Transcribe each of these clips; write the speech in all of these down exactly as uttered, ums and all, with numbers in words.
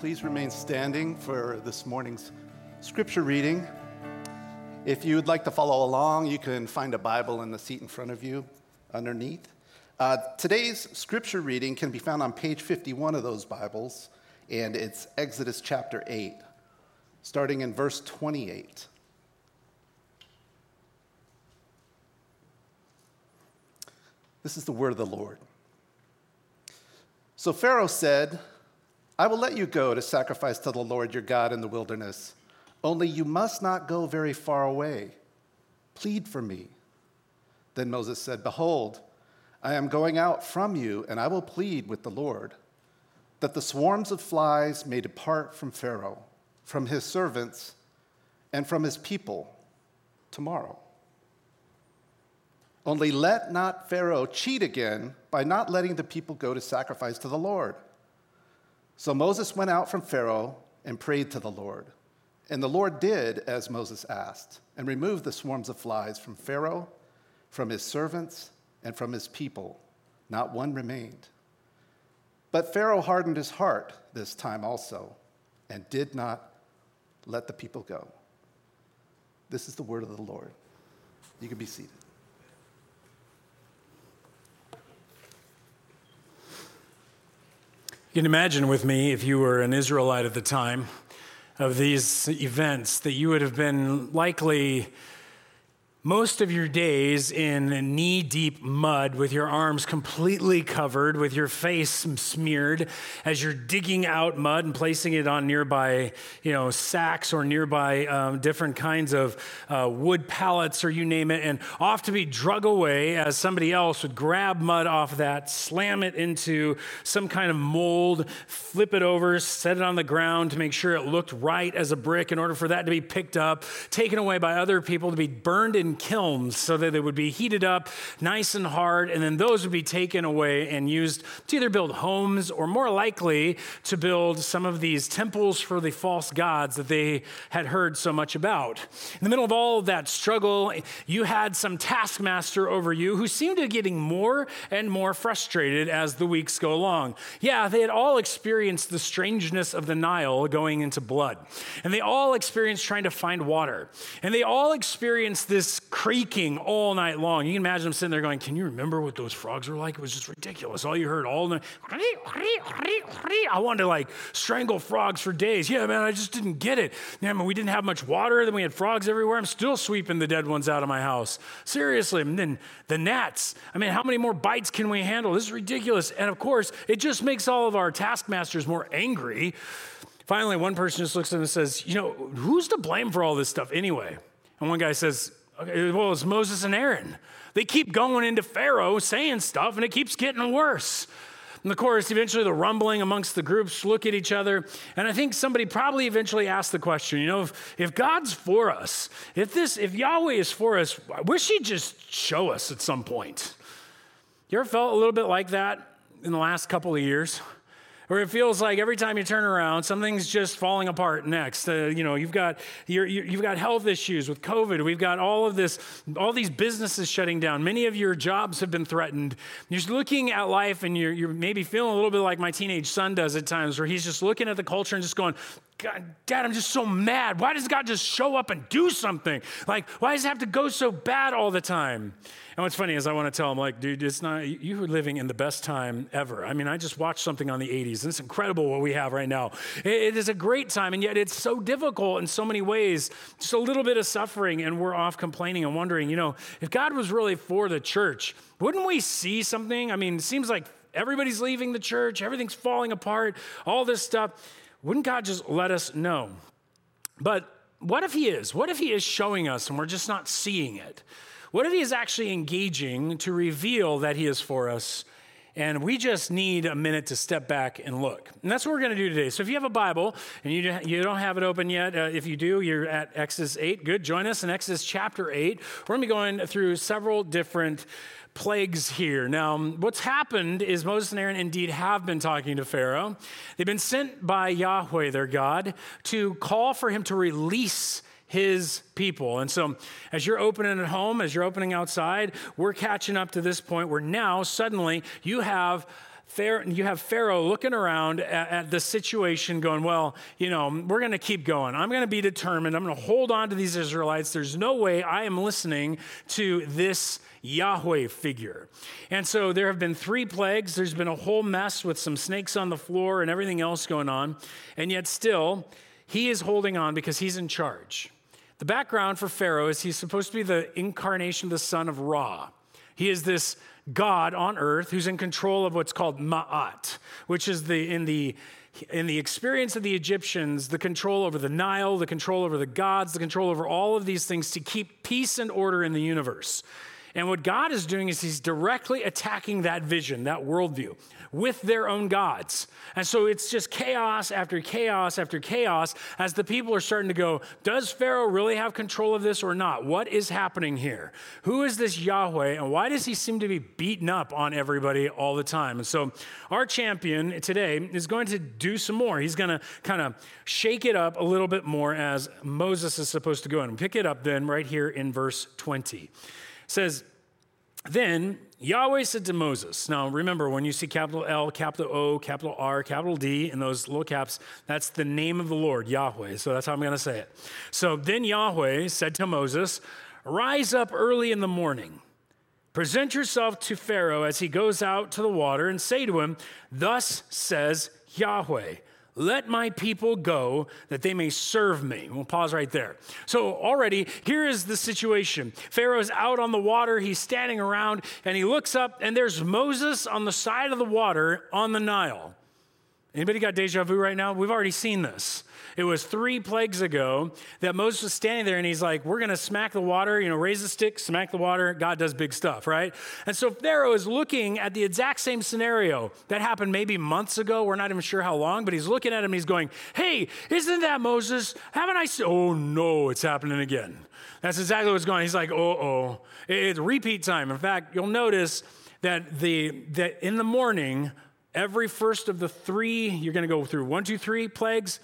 please remain standing for this morning's scripture reading. If you would like to follow along, you can find a Bible in the seat in front of you underneath. Uh, today's scripture reading can be found on page fifty-one of those Bibles, and it's Exodus chapter eight, starting in verse twenty-eight. This is the word of the Lord. So Pharaoh said, "I will let you go to sacrifice to the Lord your God in the wilderness. Only you must not go very far away. Plead for me." Then Moses said, "Behold, I am going out from you, and I will plead with the Lord, that the swarms of flies may depart from Pharaoh, from his servants, and from his people tomorrow. Only let not Pharaoh cheat again by not letting the people go to sacrifice to the Lord." So Moses went out from Pharaoh and prayed to the Lord. And the Lord did as Moses asked, and removed the swarms of flies from Pharaoh, from his servants, and from his people. Not one remained. But Pharaoh hardened his heart this time also, and did not let the people go. This is the word of the Lord. You can be seated. You can imagine with me, if you were an Israelite at the time, of these events, that you would have been likely most of your days in knee-deep mud with your arms completely covered, with your face smeared, as you're digging out mud and placing it on nearby, you know, sacks or nearby um, different kinds of uh, wood pallets or you name it, and off to be drug away as somebody else would grab mud off that, slam it into some kind of mold, flip it over, set it on the ground to make sure it looked right as a brick in order for that to be picked up, taken away by other people to be burned in kilns so that they would be heated up nice and hard, and then those would be taken away and used to either build homes or more likely to build some of these temples for the false gods that they had heard so much about. In the middle of all of that struggle, you had some taskmaster over you who seemed to be getting more and more frustrated as the weeks go along. Yeah, they had all experienced the strangeness of the Nile going into blood, and they all experienced trying to find water, and they all experienced this creaking all night long. You can imagine them sitting there going, "Can you remember what those frogs were like? It was just ridiculous. All you heard all night, I wanted to like strangle frogs for days. Yeah, man, I just didn't get it. Yeah, man, we didn't have much water. Then we had frogs everywhere. I'm still sweeping the dead ones out of my house. Seriously. And then the gnats. I mean, how many more bites can we handle? This is ridiculous." And of course, it just makes all of our taskmasters more angry. Finally, one person just looks at them and says, "You know, who's to blame for all this stuff anyway?" And one guy says, "Okay, well, it's Moses and Aaron. They keep going into Pharaoh saying stuff, and it keeps getting worse." And of course, eventually the rumbling amongst the groups look at each other. And I think somebody probably eventually asked the question, you know, if, if God's for us, if this, if Yahweh is for us, I wish he'd just show us at some point. You ever felt a little bit like that in the last couple of years? Where it feels like every time you turn around, something's just falling apart next. Uh, you know, you've got you're, you've got health issues with COVID. We've got all of this, all these businesses shutting down. Many of your jobs have been threatened. You're just looking at life, and you're, you're maybe feeling a little bit like my teenage son does at times, where he's just looking at the culture and just going, "God, Dad, I'm just so mad. Why does God just show up and do something? Like, why does it have to go so bad all the time?" And what's funny is I want to tell him, like, dude, it's not, you are living in the best time ever. I mean, I just watched something on the eighties, and it's incredible what we have right now. It is a great time, and yet it's so difficult in so many ways. Just a little bit of suffering, and we're off complaining and wondering, you know, if God was really for the church, wouldn't we see something? I mean, it seems like everybody's leaving the church, everything's falling apart, all this stuff. Wouldn't God just let us know? But what if he is? What if he is showing us, and we're just not seeing it? What if he is actually engaging to reveal that he is for us, and we just need a minute to step back and look? And that's what we're going to do today. So if you have a Bible, and you you don't have it open yet, uh, if you do, you're at Exodus eight. Good, join us in Exodus chapter eight. We're going to be going through several different plagues here. Now, what's happened is Moses and Aaron indeed have been talking to Pharaoh. They've been sent by Yahweh, their God, to call for him to release his people. And so as you're opening at home, as you're opening outside, we're catching up to this point where now suddenly you have Pharaoh, you have Pharaoh looking around at, at the situation going, well, you know, we're going to keep going. I'm going to be determined. I'm going to hold on to these Israelites. There's no way I am listening to this Yahweh figure. And so there have been three plagues. There's been a whole mess with some snakes on the floor and everything else going on. And yet still, he is holding on because he's in charge. The background for Pharaoh is he's supposed to be the incarnation of the son of Ra. He is this God on earth who's in control of what's called ma'at, which is the in the in the experience of the Egyptians, the control over the Nile, the control over the gods, the control over all of these things to keep peace and order in the universe. And what God is doing is he's directly attacking that vision, that worldview, with their own gods. And so it's just chaos after chaos after chaos as the people are starting to go, does Pharaoh really have control of this or not? What is happening here? Who is this Yahweh, and why does he seem to be beating up on everybody all the time? And so our champion today is going to do some more. He's going to kind of shake it up a little bit more as Moses is supposed to go in. Pick it up then right here in verse twenty. Says, then Yahweh said to Moses, now remember when you see capital L, capital O, capital R, capital D in those little caps, that's the name of the Lord, Yahweh. So that's how I'm going to say it. So then Yahweh said to Moses, rise up early in the morning, present yourself to Pharaoh as he goes out to the water and say to him, thus says Yahweh, let my people go that they may serve me. We'll pause right there. So already, here is the situation. Pharaoh's out on the water. He's standing around, and he looks up, and there's Moses on the side of the water on the Nile. Anybody got deja vu right now? We've already seen this. It was three plagues ago that Moses was standing there, and he's like, we're going to smack the water, you know, raise the stick, smack the water. God does big stuff, right? And so Pharaoh is looking at the exact same scenario that happened maybe months ago. We're not even sure how long, but he's looking at him, and he's going, hey, isn't that Moses? Haven't I seen? Oh, no, it's happening again. That's exactly what's going on. He's like, uh-oh. It's repeat time. In fact, you'll notice that the that in the morning, every first of the three, you're going to go through one, two, three plagues,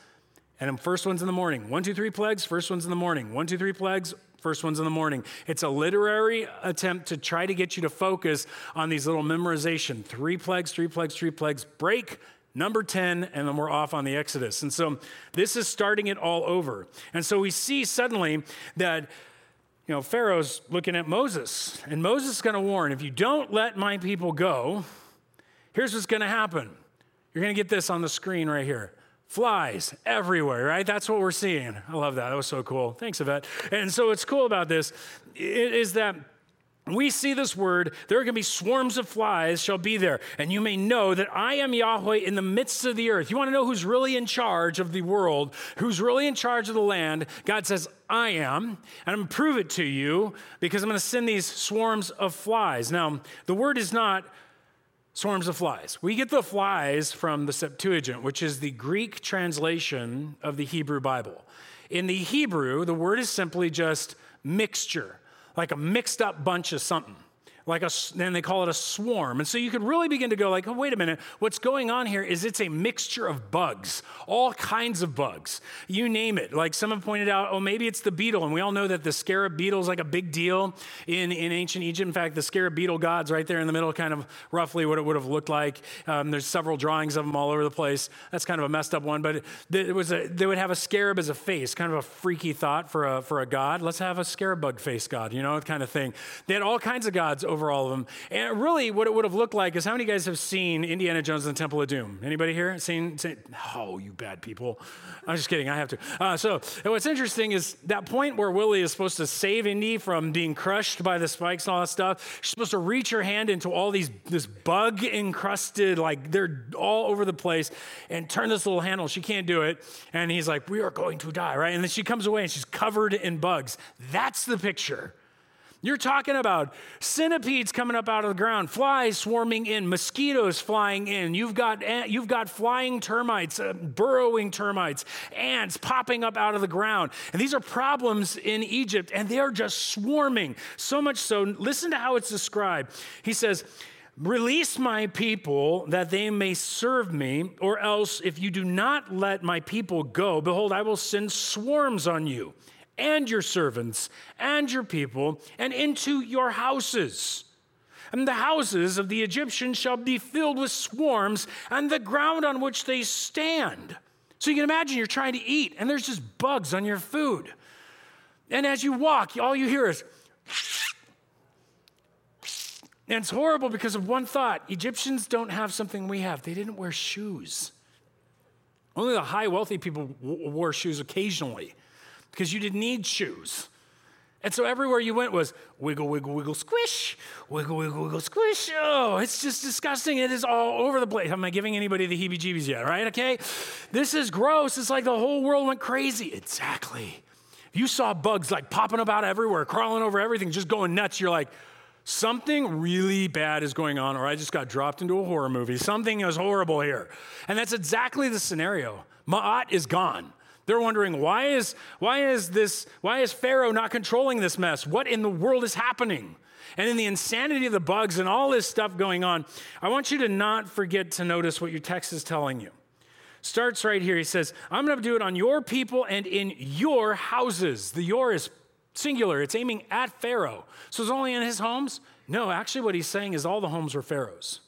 and first one's in the morning. One, two, three plagues, first one's in the morning. One, two, three plagues, first one's in the morning. It's a literary attempt to try to get you to focus on these little memorization. Three plagues, three plagues, three plagues, break, number ten, and then we're off on the Exodus. And so this is starting it all over. And so we see suddenly that, you know, Pharaoh's looking at Moses, and Moses is going to warn, if you don't let my people go, here's what's going to happen. You're going to get this on the screen right here. Flies everywhere, right? That's what we're seeing. I love that. That was so cool. Thanks, Yvette. And so what's cool about this is that we see this word, there are going to be swarms of flies shall be there, and you may know that I am Yahweh in the midst of the earth. You want to know who's really in charge of the world, who's really in charge of the land? God says, I am, and I'm going to prove it to you because I'm going to send these swarms of flies. Now, the word is not swarms of flies. We get the flies from the Septuagint, which is the Greek translation of the Hebrew Bible. In the Hebrew, the word is simply just mixture, like a mixed up bunch of something. Like a, then they call it a swarm. And so you could really begin to go like, oh, wait a minute. What's going on here is it's a mixture of bugs, all kinds of bugs. You name it. Like someone pointed out, oh, maybe it's the beetle. And we all know that the scarab beetle is like a big deal in, in ancient Egypt. In fact, the scarab beetle god's right there in the middle, kind of roughly what it would have looked like. Um, there's several drawings of them all over the place. That's kind of a messed up one, but it was a, they would have a scarab as a face, kind of a freaky thought for a, for a god. Let's have a scarab bug face god, you know, kind of thing. They had all kinds of gods over over all of them. And really what it would have looked like is, how many of you guys have seen Indiana Jones and the Temple of Doom? Anybody here? Seen? seen oh, you bad people. I'm just kidding. I have to. Uh, so and what's interesting is that point where Willie is supposed to save Indy from being crushed by the spikes and all that stuff, she's supposed to reach her hand into all these, this bug encrusted, like they're all over the place, and turn this little handle. She can't do it. And he's like, we are going to die, right? And then she comes away and she's covered in bugs. That's the picture. You're talking about centipedes coming up out of the ground, flies swarming in, mosquitoes flying in. You've got you've got flying termites, uh, burrowing termites, ants popping up out of the ground. And these are problems in Egypt, and they are just swarming. So much so, listen to how it's described. He says, release my people that they may serve me, or else if you do not let my people go, behold, I will send swarms on you and your servants, and your people, and into your houses. And the houses of the Egyptians shall be filled with swarms, and the ground on which they stand. So you can imagine you're trying to eat, and there's just bugs on your food. And as you walk, all you hear is... And it's horrible because of one thought. Egyptians don't have something we have. They didn't wear shoes. Only the high wealthy people w- wore shoes occasionally because you didn't need shoes. And so everywhere you went was wiggle, wiggle, wiggle, squish, wiggle, wiggle, wiggle, squish. Oh, it's just disgusting. It is all over the place. Am I giving anybody the heebie-jeebies yet, right? Okay? This is gross. It's like the whole world went crazy. Exactly. You saw bugs like popping about everywhere, crawling over everything, just going nuts. You're like, something really bad is going on, or I just got dropped into a horror movie. Something is horrible here. And that's exactly the scenario. Ma'at is gone. They're wondering, why is, why is this, why is Pharaoh not controlling this mess? What in the world is happening? And in the insanity of the bugs and all this stuff going on, I want you to not forget to notice what your text is telling you. Starts right here. He says, I'm going to do it on your people and in your houses. The your is singular. It's aiming at Pharaoh. So it's only in his homes? No, actually what he's saying is all the homes were Pharaoh's.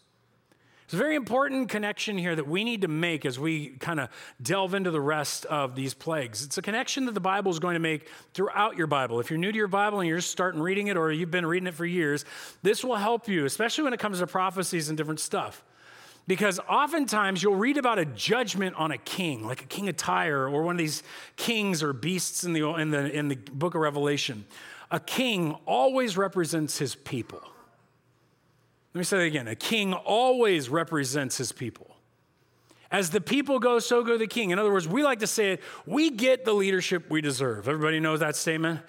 It's a very important connection here that we need to make as we kind of delve into the rest of these plagues. It's a connection that the Bible is going to make throughout your Bible. If you're new to your Bible and you're just starting reading it, or you've been reading it for years, this will help you, especially when it comes to prophecies and different stuff. Because oftentimes you'll read about a judgment on a king, like a king of Tyre or one of these kings or beasts in the, in the, in the book of Revelation. A king always represents his people. Let me say that again. A king always represents his people. As the people go, so go the king. In other words, we like to say it, we get the leadership we deserve. Everybody knows that statement?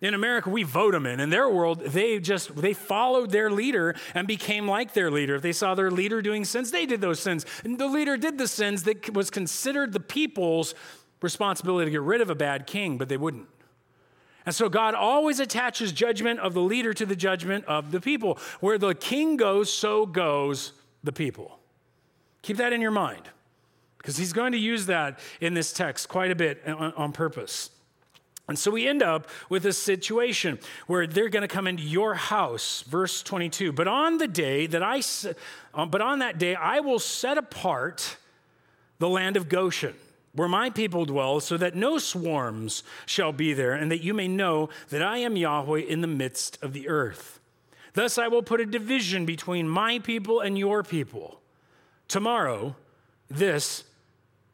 In America, we vote them in. In their world, they just, they followed their leader and became like their leader. If they saw their leader doing sins, they did those sins. And the leader did the sins that was considered the people's responsibility to get rid of a bad king, but they wouldn't. And so God always attaches judgment of the leader to the judgment of the people. Where the king goes, so goes the people. Keep that in your mind, because he's going to use that in this text quite a bit on purpose. And so we end up with a situation where they're going to come into your house, verse twenty-two. But on the day that I, but on that day I will set apart the land of Goshen, where my people dwell, so that no swarms shall be there, and that you may know that I am Yahweh in the midst of the earth. Thus I will put a division between my people and your people. Tomorrow, this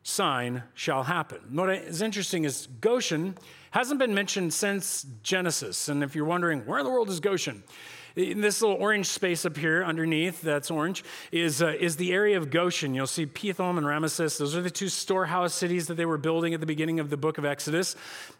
sign shall happen. What is interesting is Goshen hasn't been mentioned since Genesis. And if you're wondering, where in the world is Goshen? In this little orange space up here underneath, that's orange, is uh, is the area of Goshen. You'll see Pithom and Ramesses. Those are the two storehouse cities that they were building at the beginning of the book of Exodus.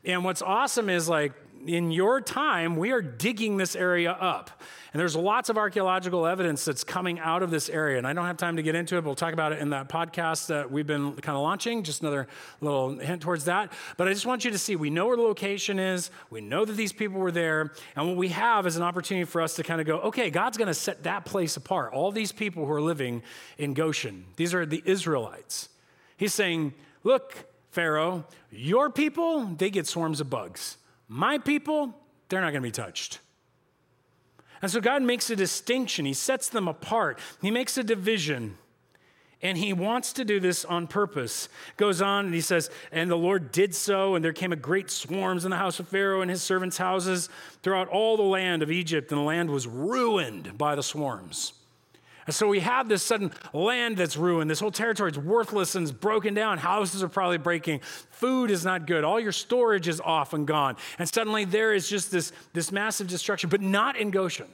And what's awesome is, like, in your time, we are digging this area up. And there's lots of archaeological evidence that's coming out of this area. And I don't have time to get into it, but we'll talk about it in that podcast that we've been kind of launching. Just another little hint towards that. But I just want you to see, we know where the location is. We know that these people were there. And what we have is an opportunity for us to kind of go, okay, God's going to set that place apart. All these people who are living in Goshen, these are the Israelites. He's saying, look, Pharaoh, your people, they get swarms of bugs. My people, they're not going to be touched. And so God makes a distinction. He sets them apart. He makes a division. And he wants to do this on purpose. Goes on and he says, and the Lord did so, and there came a great swarms in the house of Pharaoh and his servants' houses throughout all the land of Egypt, and the land was ruined by the swarms. And so we have this sudden land that's ruined. This whole territory is worthless and is broken down. Houses are probably breaking. Food is not good. All your storage is off and gone. And suddenly there is just this, this massive destruction, but not in Goshen.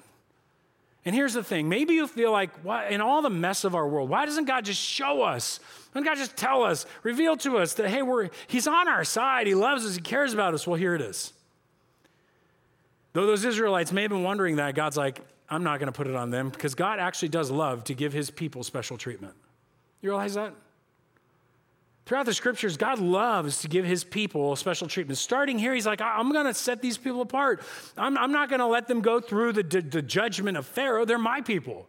And here's the thing. Maybe you feel like, why, in all the mess of our world, why doesn't God just show us? Why doesn't God just tell us, reveal to us that, hey, we're he's on our side. He loves us. He cares about us. Well, here it is. Though those Israelites may have been wondering that, God's like, I'm not going to put it on them, because God actually does love to give his people special treatment. You realize that? Throughout the scriptures, God loves to give his people special treatment. Starting here, he's like, I'm going to set these people apart. I'm, I'm not going to let them go through the, the judgment of Pharaoh. They're my people.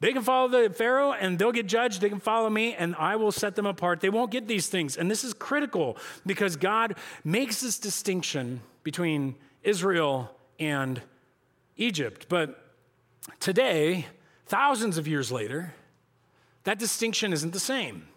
They can follow the Pharaoh and they'll get judged. They can follow me and I will set them apart. They won't get these things. And this is critical because God makes this distinction between Israel and Egypt. But today, thousands of years later, that distinction isn't the same.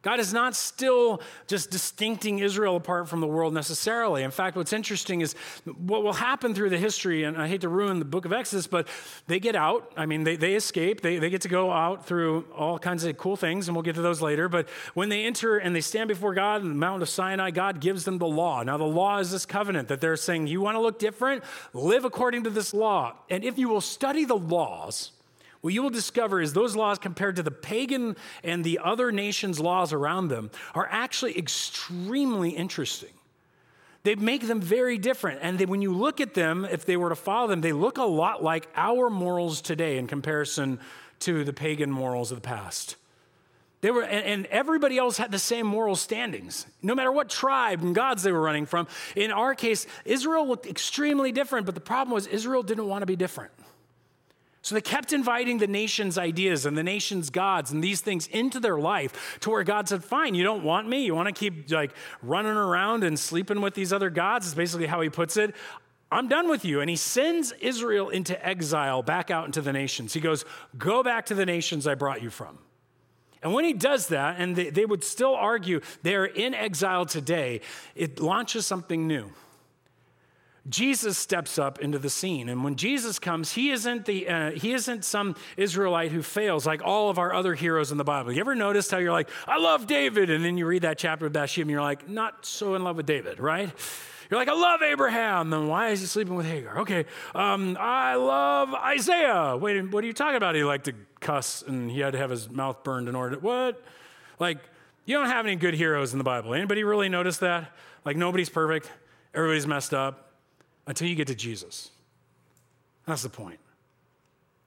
God is not still just distincting Israel apart from the world necessarily. In fact, what's interesting is what will happen through the history, and I hate to ruin the book of Exodus, but they get out. I mean, they, they escape. They, they get to go out through all kinds of cool things, and we'll get to those later. But when they enter and they stand before God on the Mount of Sinai, God gives them the law. Now, the law is this covenant that they're saying, you want to look different? Live according to this law. And if you will study the laws, what you will discover is those laws compared to the pagan and the other nations' laws around them are actually extremely interesting. They make them very different. And they, when you look at them, if they were to follow them, they look a lot like our morals today in comparison to the pagan morals of the past. They were, and, and everybody else had the same moral standings, no matter what tribe and gods they were running from. In our case, Israel looked extremely different, but the problem was Israel didn't want to be different. So they kept inviting the nation's ideas and the nation's gods and these things into their life to where God said, fine, you don't want me. You want to keep like running around and sleeping with these other gods is basically how he puts it. I'm done with you. And he sends Israel into exile back out into the nations. He goes, go back to the nations I brought you from. And when he does that, and they, they would still argue they're in exile today, it launches something new. Jesus steps up into the scene, and when Jesus comes, he isn't the uh, he isn't some Israelite who fails like all of our other heroes in the Bible. You ever noticed how you're like, I love David, and then you read that chapter of Bathsheba, and you're like, not so in love with David, right? You're like, I love Abraham, then why is he sleeping with Hagar? Okay, um, I love Isaiah. Wait, what are you talking about? He liked to cuss, and he had to have his mouth burned in order to, what? Like, you don't have any good heroes in the Bible. Anybody really notice that? Like, nobody's perfect. Everybody's messed up. Until you get to Jesus. That's the point.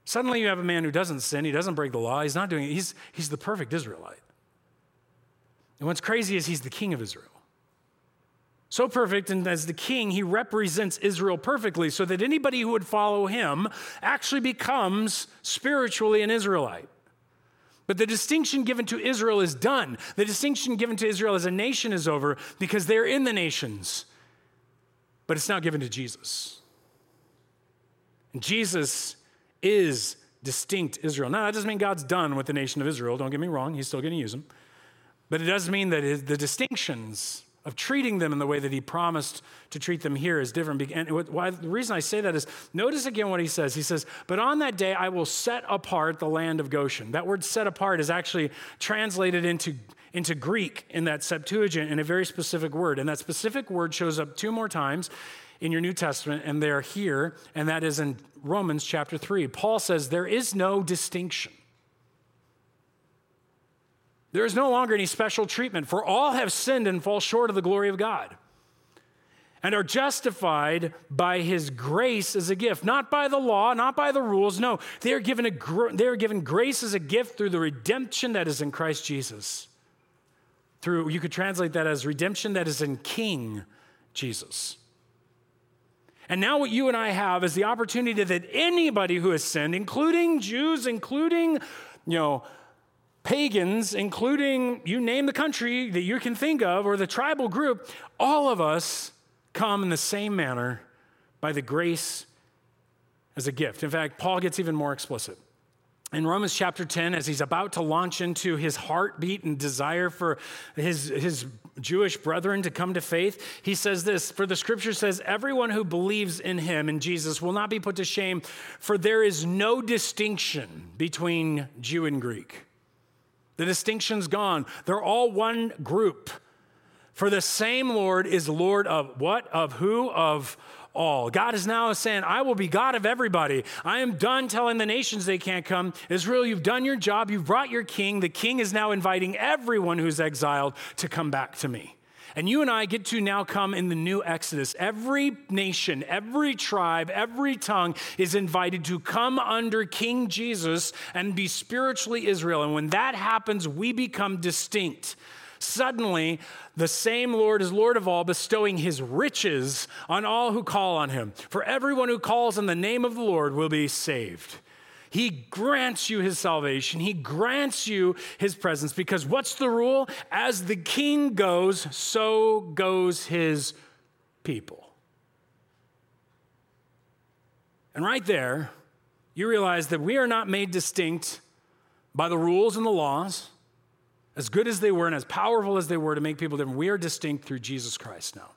Suddenly you have a man who doesn't sin. He doesn't break the law. He's not doing it. He's, he's the perfect Israelite. And what's crazy is he's the king of Israel. So perfect, and as the king, he represents Israel perfectly so that anybody who would follow him actually becomes spiritually an Israelite. But the distinction given to Israel is done. The distinction given to Israel as a nation is over because they're in the nations. But it's now given to Jesus. And Jesus is distinct Israel. Now, that doesn't mean God's done with the nation of Israel. Don't get me wrong. He's still going to use them. But it does mean that the distinctions of treating them in the way that he promised to treat them here is different. And why, the reason I say that is, notice again what he says. He says, but on that day, I will set apart the land of Goshen. That word set apart is actually translated into into Greek in that Septuagint in a very specific word. And that specific word shows up two more times in your New Testament, and they are here, and that is in Romans chapter three. Paul says there is no distinction. There is no longer any special treatment, for all have sinned and fall short of the glory of God and are justified by his grace as a gift, not by the law, not by the rules. No, they are given, a gr- they are given grace as a gift through the redemption that is in Christ Jesus. Through, you could translate that as redemption that is in King Jesus. And now what you and I have is the opportunity that anybody who has sinned, including Jews, including, you know, pagans, including you name the country that you can think of or the tribal group, all of us come in the same manner by the grace as a gift. In fact, Paul gets even more explicit. In Romans chapter ten, as he's about to launch into his heartbeat and desire for his, his Jewish brethren to come to faith, he says this, for the scripture says, everyone who believes in him, in Jesus, will not be put to shame, for there is no distinction between Jew and Greek. The distinction's gone. They're all one group. For the same Lord is Lord of what? Of who? Of all. God is now saying, I will be God of everybody. I am done telling the nations they can't come. Israel, you've done your job. You've brought your king. The king is now inviting everyone who's exiled to come back to me. And you and I get to now come in the new Exodus. Every nation, every tribe, every tongue is invited to come under King Jesus and be spiritually Israel. And when that happens, we become distinct. Suddenly, the same Lord is Lord of all, bestowing his riches on all who call on him. For everyone who calls on the name of the Lord will be saved. He grants you his salvation. He grants you his presence because what's the rule? As the king goes, so goes his people. And right there, you realize that we are not made distinct by the rules and the laws, as good as they were and as powerful as they were to make people different. We are distinct through Jesus Christ now.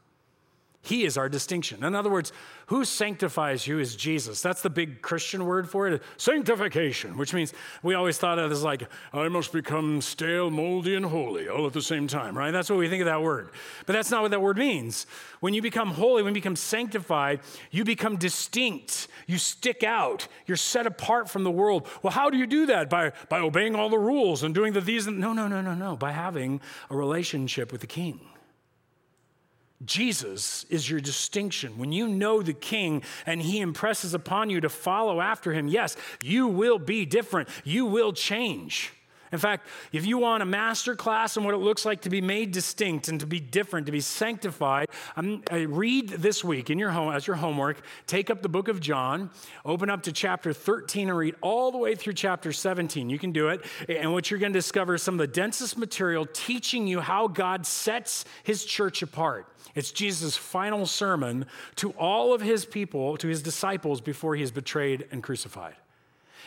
He is our distinction. In other words, who sanctifies you is Jesus. That's the big Christian word for it, sanctification, which means we always thought of it as like, I must become stale, moldy, and holy all at the same time, right? That's what we think of that word. But that's not what that word means. When you become holy, when you become sanctified, you become distinct. You stick out. You're set apart from the world. Well, how do you do that? By, by obeying all the rules and doing the these and... No, no, no, no, no. By having a relationship with the King. Jesus is your distinction. When you know the King and he impresses upon you to follow after him, yes, you will be different. You will change. In fact, if you want a master class on what it looks like to be made distinct and to be different, to be sanctified, I'm, I read this week in your home, as your homework, take up the book of John, open up to chapter thirteen and read all the way through chapter seventeen. You can do it. And what you're going to discover is some of the densest material teaching you how God sets his church apart. It's Jesus' final sermon to all of his people, to his disciples before he is betrayed and crucified.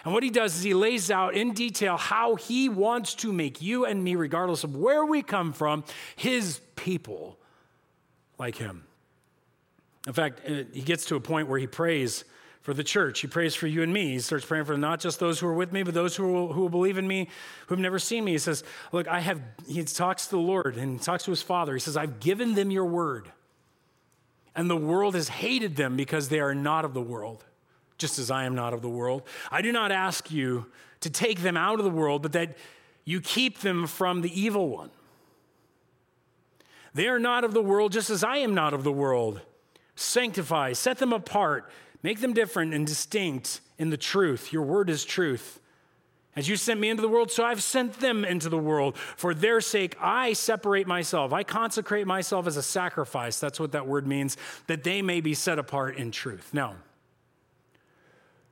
And what he does is he lays out in detail how he wants to make you and me, regardless of where we come from, his people like him. In fact, he gets to a point where he prays for the church. He prays for you and me. He starts praying for not just those who are with me, but those who will, who will believe in me, who have never seen me. He says, look, I have, he talks to the Lord and he talks to his Father. He says, I've given them your word, and the world has hated them because they are not of the world, just as I am not of the world. I do not ask you to take them out of the world, but that you keep them from the evil one. They are not of the world, just as I am not of the world. Sanctify, set them apart, make them different and distinct in the truth. Your word is truth. As you sent me into the world, so I've sent them into the world. For their sake, I separate myself. I consecrate myself as a sacrifice. That's what that word means, that they may be set apart in truth. Now,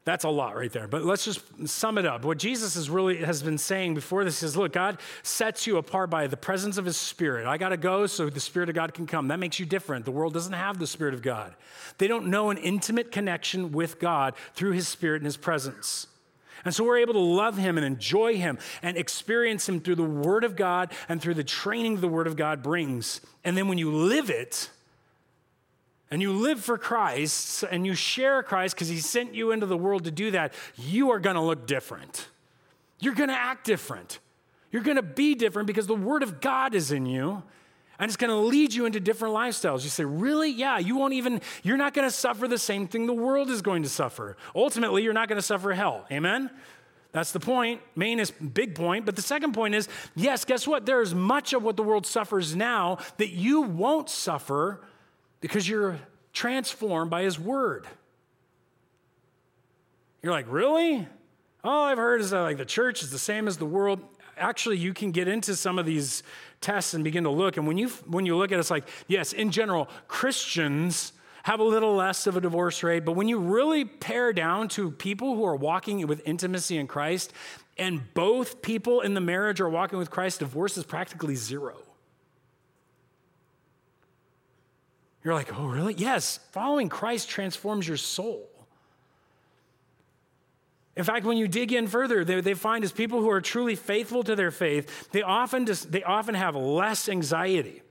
that's a lot right there, but let's just sum it up. What Jesus is really has been saying before this is, look, God sets you apart by the presence of his Spirit. I got to go so the Spirit of God can come. That makes you different. The world doesn't have the Spirit of God. They don't know an intimate connection with God through his Spirit and his presence. And so we're able to love him and enjoy him and experience him through the Word of God and through the training the Word of God brings. And then when you live it, and you live for Christ, and you share Christ because he sent you into the world to do that, you are going to look different. You're going to act different. You're going to be different because the Word of God is in you, and it's going to lead you into different lifestyles. You say, really? Yeah, you won't even, you're not going to suffer the same thing the world is going to suffer. Ultimately, you're not going to suffer hell. Amen? That's the point. Main is big point. But the second point is, yes, guess what? There is much of what the world suffers now that you won't suffer because you're transformed by his word. You're like, really? All I've heard is that like the church is the same as the world. Actually, you can get into some of these tests and begin to look. And when you when you look at it, it's like, yes, in general, Christians have a little less of a divorce rate. But when you really pare down to people who are walking with intimacy in Christ, and both people in the marriage are walking with Christ, divorce is practically zero. You're like, oh, really? Yes, following Christ transforms your soul. In fact, when you dig in further, they, they find as people who are truly faithful to their faith, they often just, they often have less anxiety.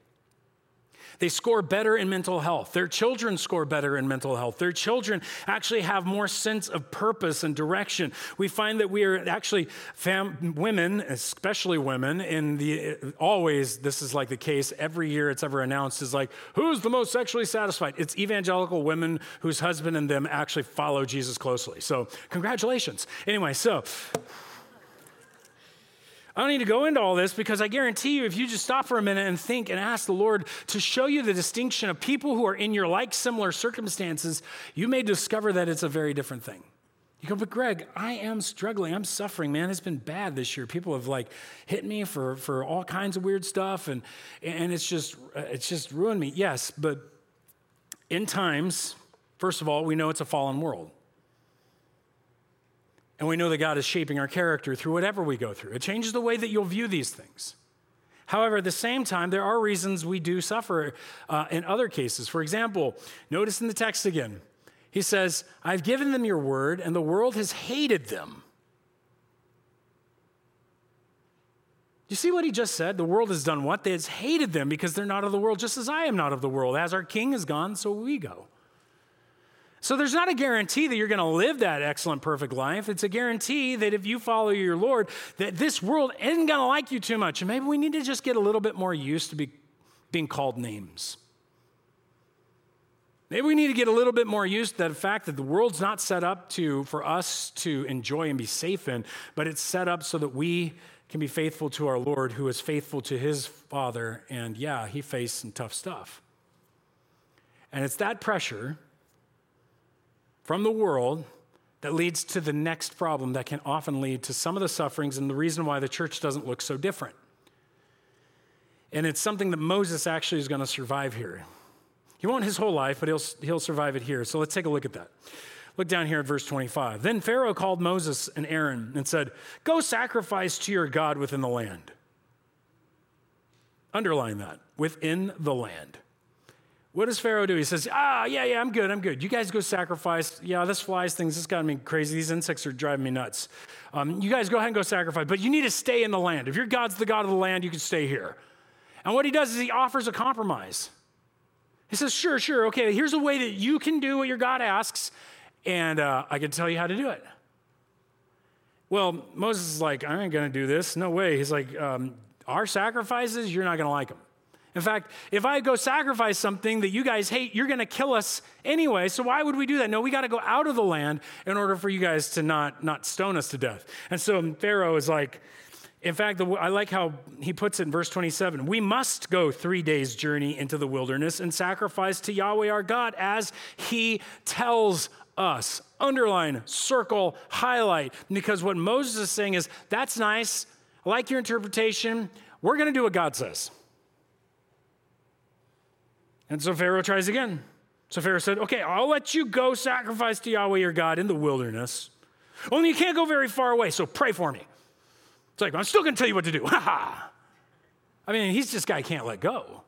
They score better in mental health. Their children score better in mental health. Their children actually have more sense of purpose and direction. We find that we are actually fam- women, especially women, in the always, this is like the case every year it's ever announced, is like, who's the most sexually satisfied? It's evangelical women whose husband and them actually follow Jesus closely. So congratulations. Anyway, so... I don't need to go into all this because I guarantee you, if you just stop for a minute and think and ask the Lord to show you the distinction of people who are in your like similar circumstances, you may discover that it's a very different thing. You go, but Greg, I am struggling. I'm suffering, man. It's been bad this year. People have like hit me for, for all kinds of weird stuff, and and it's just it's just ruined me. Yes, but in times, first of all, we know it's a fallen world. And we know that God is shaping our character through whatever we go through. It changes the way that you'll view these things. However, at the same time, there are reasons we do suffer uh, in other cases. For example, notice in the text again, He says, I've given them your word, and the world has hated them. You see what he just said? The world has done what? They has hated them because they're not of the world, just as I am not of the world. As our king is gone, so we go. So there's not a guarantee that you're going to live that excellent, perfect life. It's a guarantee that if you follow your Lord, that this world isn't going to like you too much. And maybe we need to just get a little bit more used to be, being called names. Maybe we need to get a little bit more used to the fact that the world's not set up to for us to enjoy and be safe in, but it's set up so that we can be faithful to our Lord, who is faithful to his Father. And yeah, he faced some tough stuff. And it's that pressure from the world that leads to the next problem that can often lead to some of the sufferings and the reason why the church doesn't look so different. And it's something that Moses actually is going to survive here. He won't his whole life, but he'll he'll survive it here. So let's take a look at that. Look down here at verse twenty-five. Then Pharaoh called Moses and Aaron and said, go sacrifice to your God within the land. Underline that, within the land. What does Pharaoh do? He says, ah, yeah, yeah, I'm good, I'm good. You guys go sacrifice. Yeah, this flies things. This got me crazy. These insects are driving me nuts. Um, you guys go ahead and go sacrifice, but you need to stay in the land. If your God's the God of the land, you can stay here. And what he does is he offers a compromise. He says, sure, sure, okay, here's a way that you can do what your God asks, and uh, I can tell you how to do it. Well, Moses is like, I ain't going to do this. No way. He's like, um, our sacrifices, you're not going to like them. In fact, if I go sacrifice something that you guys hate, you're going to kill us anyway. So why would we do that? No, we got to go out of the land in order for you guys to not, not stone us to death. And so Pharaoh is like, in fact, the, I like how he puts it in verse twenty-seven. We must go three days journey into the wilderness and sacrifice to Yahweh our God as he tells us. Underline, circle, highlight. Because what Moses is saying is, that's nice. I like your interpretation. We're going to do what God says. And so Pharaoh tries again. So Pharaoh said, okay, I'll let you go sacrifice to Yahweh your God in the wilderness. Only you can't go very far away, so pray for me. It's like, I'm still going to tell you what to do. Ha ha. I mean, he's this guy can't let go.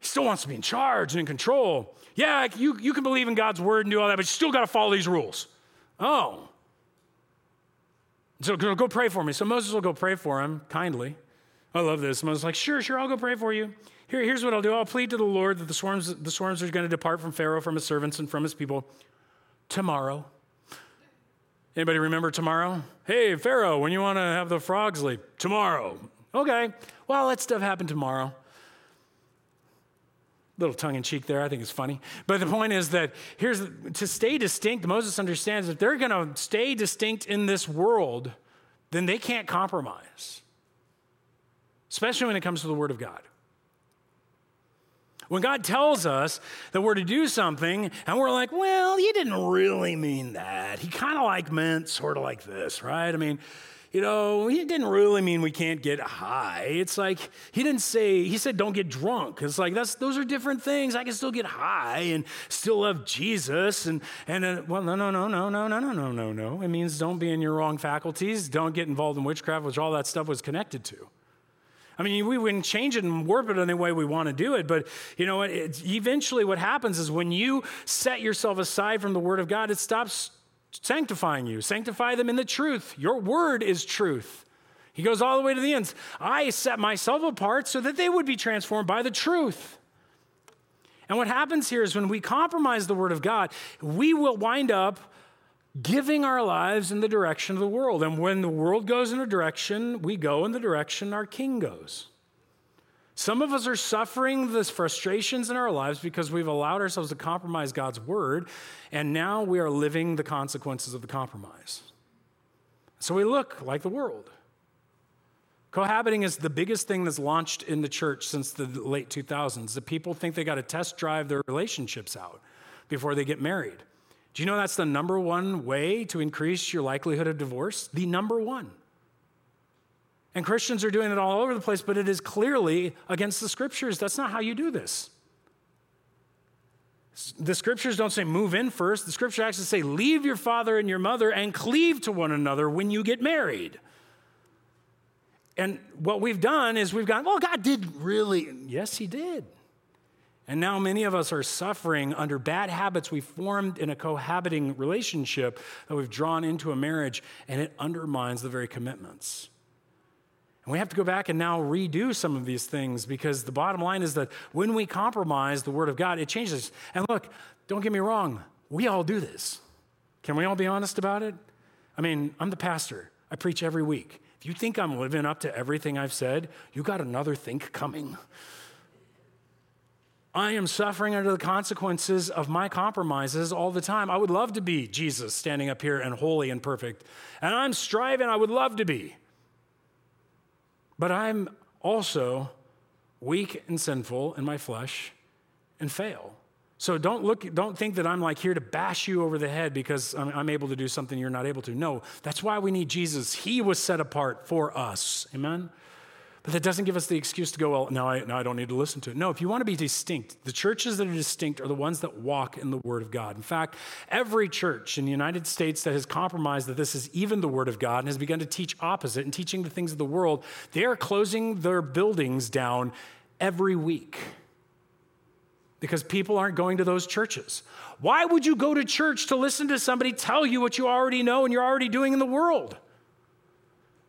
He still wants to be in charge and in control. Yeah, you, you can believe in God's word and do all that, but you still got to follow these rules. Oh. So go pray for me. So Moses will go pray for him kindly. I love this. Moses is like, sure, sure, I'll go pray for you. Here, here's what I'll do. I'll plead to the Lord that the swarms, the swarms are going to depart from Pharaoh, from his servants, and from his people tomorrow. Anybody remember tomorrow? Hey, Pharaoh, when you want to have the frogs leave? Tomorrow. Okay. Well, I'll let stuff happen tomorrow. Little tongue-in-cheek there. I think it's funny. But the point is that here's to stay distinct, Moses understands that if they're going to stay distinct in this world, then they can't compromise, especially when it comes to the Word of God. When God tells us that we're to do something and we're like, well, he didn't really mean that. He kind of like meant sort of like this, right? I mean, you know, he didn't really mean we can't get high. It's like, he didn't say, he said, don't get drunk. It's like, that's, those are different things. I can still get high and still love Jesus. And, and uh, well, no, no, no, no, no, no, no, no, no, no. It means don't be in your wrong faculties. Don't get involved in witchcraft, which all that stuff was connected to. I mean, we wouldn't change it and warp it any way we want to do it, but you know what? Eventually what happens is when you set yourself aside from the Word of God, it stops sanctifying you. Sanctify them in the truth. Your word is truth. He goes all the way to the ends. I set myself apart so that they would be transformed by the truth. And what happens here is when we compromise the Word of God, we will wind up giving our lives in the direction of the world. And when the world goes in a direction, we go in the direction our king goes. Some of us are suffering these frustrations in our lives because we've allowed ourselves to compromise God's word, and now we are living the consequences of the compromise. So we look like the world. Cohabiting is the biggest thing that's launched in the church since the late two thousands. The people think they got to test drive their relationships out before they get married. Do you know that's the number one way to increase your likelihood of divorce? The number one. And Christians are doing it all over the place, but it is clearly against the scriptures. That's not how you do this. The scriptures don't say move in first. The scriptures actually say leave your father and your mother and cleave to one another when you get married. And what we've done is we've gone, well, God did really, yes, he did. And now many of us are suffering under bad habits we formed in a cohabiting relationship that we've drawn into a marriage, and it undermines the very commitments. And we have to go back and now redo some of these things, because the bottom line is that when we compromise the Word of God, it changes. And look, don't get me wrong, we all do this. Can we all be honest about it? I mean, I'm the pastor. I preach every week. If you think I'm living up to everything I've said, you got another think coming. I am suffering under the consequences of my compromises all the time. I would love to be Jesus standing up here and holy and perfect. And I'm striving, I would love to be. But I'm also weak and sinful in my flesh and fail. So don't look, don't think that I'm like here to bash you over the head because I'm, I'm able to do something you're not able to. No, that's why we need Jesus. He was set apart for us. Amen? But that doesn't give us the excuse to go, well, no, I, no, I don't need to listen to it. No, if you want to be distinct, the churches that are distinct are the ones that walk in the Word of God. In fact, every church in the United States that has compromised that this is even the Word of God and has begun to teach opposite and teaching the things of the world, they are closing their buildings down every week, because people aren't going to those churches. Why would you go to church to listen to somebody tell you what you already know and you're already doing in the world?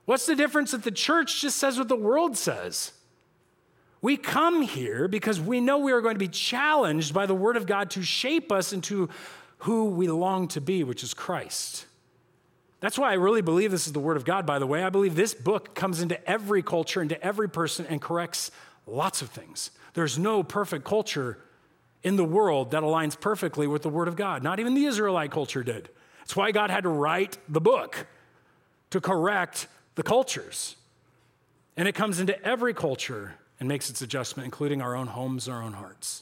What's the difference if the church just says what the world says? We come here because we know we are going to be challenged by the Word of God to shape us into who we long to be, which is Christ. That's why I really believe this is the Word of God, by the way. I believe this book comes into every culture, into every person, and corrects lots of things. There's no perfect culture in the world that aligns perfectly with the Word of God. Not even the Israelite culture did. That's why God had to write the book to correct the cultures. And it comes into every culture and makes its adjustment, including our own homes, our own hearts.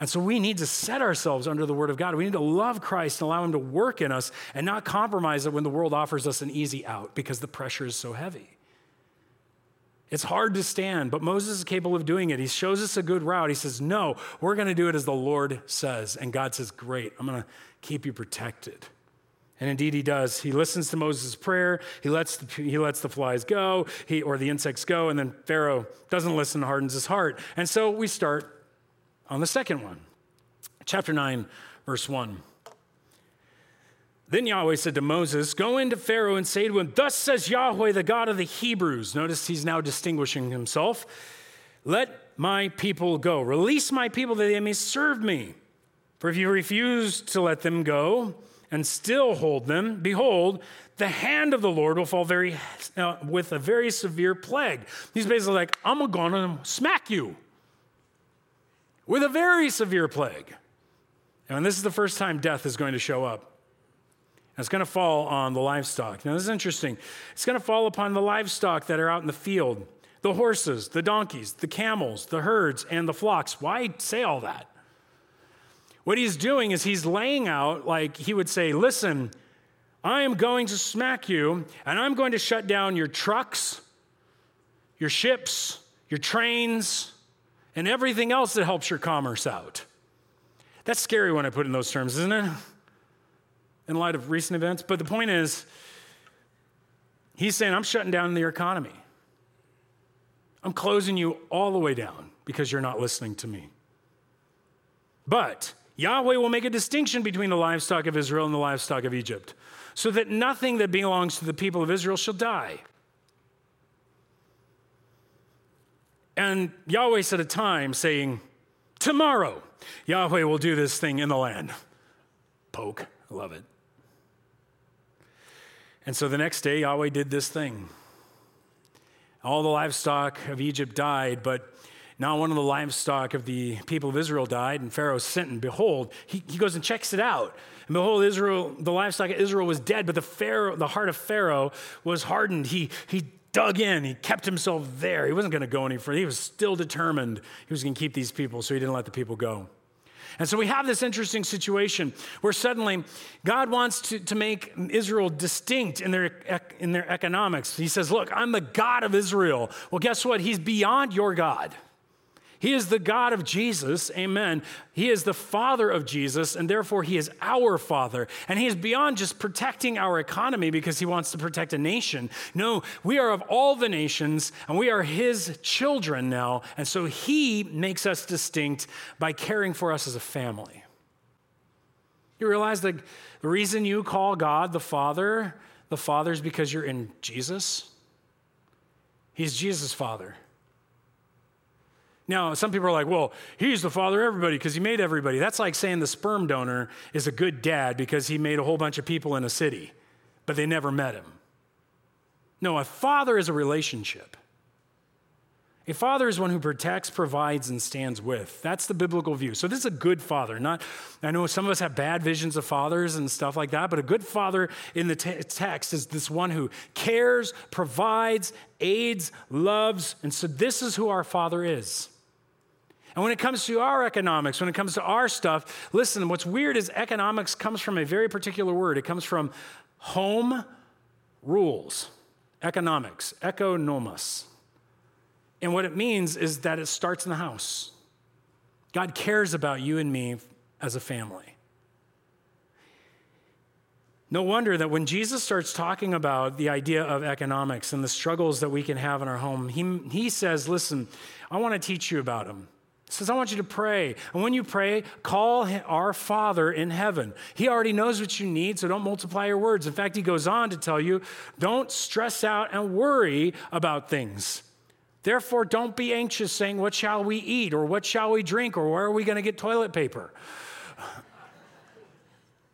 And so we need to set ourselves under the Word of God. We need to love Christ and allow Him to work in us and not compromise it when the world offers us an easy out because the pressure is so heavy. It's hard to stand, but Moses is capable of doing it. He shows us a good route. He says, no, we're going to do it as the Lord says. And God says, great, I'm going to keep you protected. And indeed He does. He listens to Moses' prayer. He lets the, he lets the flies go, he, or the insects go. And then Pharaoh doesn't listen, hardens his heart. And so we start on the second one. Chapter nine, verse one. Then Yahweh said to Moses, go into Pharaoh and say to him, thus says Yahweh, the God of the Hebrews. Notice he's now distinguishing himself. Let my people go. Release my people that they may serve me. For if you refuse to let them go and still hold them, behold, the hand of the Lord will fall very uh, with a very severe plague. He's basically like, I'm going to smack you with a very severe plague. And this is the first time death is going to show up. It's going to fall on the livestock. Now, this is interesting. It's going to fall upon the livestock that are out in the field, the horses, the donkeys, the camels, the herds, and the flocks. Why say all that? What he's doing is he's laying out, like he would say, listen, I am going to smack you, and I'm going to shut down your trucks, your ships, your trains, and everything else that helps your commerce out. That's scary when I put it in those terms, isn't it? In light of recent events. But the point is, he's saying, I'm shutting down the economy. I'm closing you all the way down because you're not listening to me. But Yahweh will make a distinction between the livestock of Israel and the livestock of Egypt, so that nothing that belongs to the people of Israel shall die. And Yahweh set a time saying, tomorrow Yahweh will do this thing in the land. Poke. I love it. And so the next day, Yahweh did this thing. All the livestock of Egypt died, but not one of the livestock of the people of Israel died, and Pharaoh sent, and behold, he, he goes and checks it out. And behold, Israel, the livestock of Israel was dead, but the Pharaoh, the heart of Pharaoh was hardened. He, he dug in. He kept himself there. He wasn't going to go any further. He was still determined he was going to keep these people, so he didn't let the people go. And so we have this interesting situation where suddenly God wants to, to make Israel distinct in their, in their economics. He says, look, I'm the God of Israel. Well, guess what? He's beyond your God. He is the God of Jesus, amen. He is the Father of Jesus, and therefore he is our Father. And he is beyond just protecting our economy because he wants to protect a nation. No, we are of all the nations, and we are his children now. And so he makes us distinct by caring for us as a family. You realize that the reason you call God the Father, the Father is because you're in Jesus. He's Jesus' Father. Now, some people are like, well, he's the father of everybody because he made everybody. That's like saying the sperm donor is a good dad because he made a whole bunch of people in a city, but they never met him. No, a father is a relationship. A father is one who protects, provides, and stands with. That's the biblical view. So this is a good father. Not, I know some of us have bad visions of fathers and stuff like that, but a good father in the te- text is this one who cares, provides, aids, loves. And so this is who our father is. And when it comes to our economics, when it comes to our stuff, listen, what's weird is economics comes from a very particular word. It comes from home rules, economics, economos. And what it means is that it starts in the house. God cares about you and me as a family. No wonder that when Jesus starts talking about the idea of economics and the struggles that we can have in our home, he, he says, listen, I want to teach you about him. He says, I want you to pray. And when you pray, call our Father in heaven. He already knows what you need, so don't multiply your words. In fact, he goes on to tell you, don't stress out and worry about things. Therefore, don't be anxious saying, what shall we eat or what shall we drink or where are we going to get toilet paper?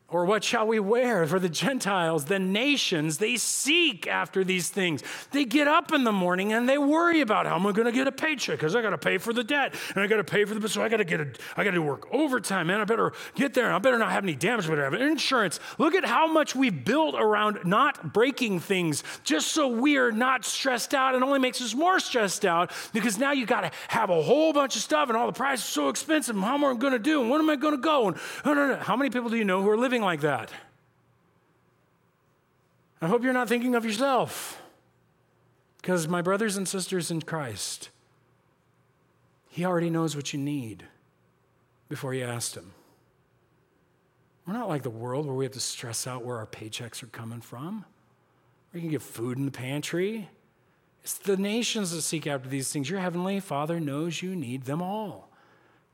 Or what shall we wear? For the Gentiles, the nations, they seek after these things. They get up in the morning and they worry about how am I going to get a paycheck because I got to pay for the debt and I got to pay for the, so I got to get a, I got to work overtime, man. I better get there. I better not have any damage. I better have insurance. Look at how much we built around not breaking things just so we're not stressed out. It only makes us more stressed out because now you got to have a whole bunch of stuff and all the prices are so expensive. And how am I going to do? And when am I going to go? And no, no, no. How many people do you know who are living like that? I hope you're not thinking of yourself, because my brothers and sisters in Christ, he already knows what you need before you asked him. We're not like the world where we have to stress out where our paychecks are coming from. We can get food in the pantry. It's the nations that seek after these things. Your heavenly Father knows you need them all,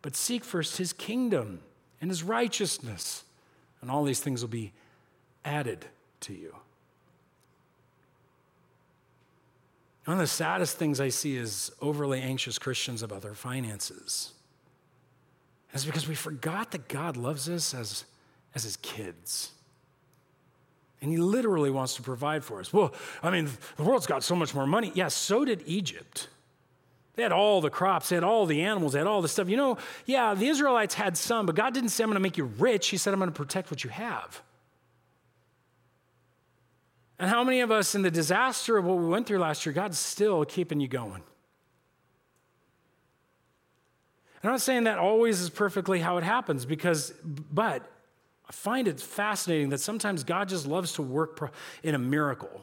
but seek first his kingdom and his righteousness. And all these things will be added to you. One of the saddest things I see is overly anxious Christians about their finances. It's because we forgot that God loves us as, as his kids. And he literally wants to provide for us. Well, I mean, the world's got so much more money. Yes, yeah, so did Egypt. They had all the crops, they had all the animals, they had all the stuff. You know, yeah, the Israelites had some, but God didn't say, I'm going to make you rich. He said, I'm going to protect what you have. And how many of us in the disaster of what we went through last year, God's still keeping you going. And I'm not saying that always is perfectly how it happens, because, but I find it fascinating that sometimes God just loves to work in a miracle.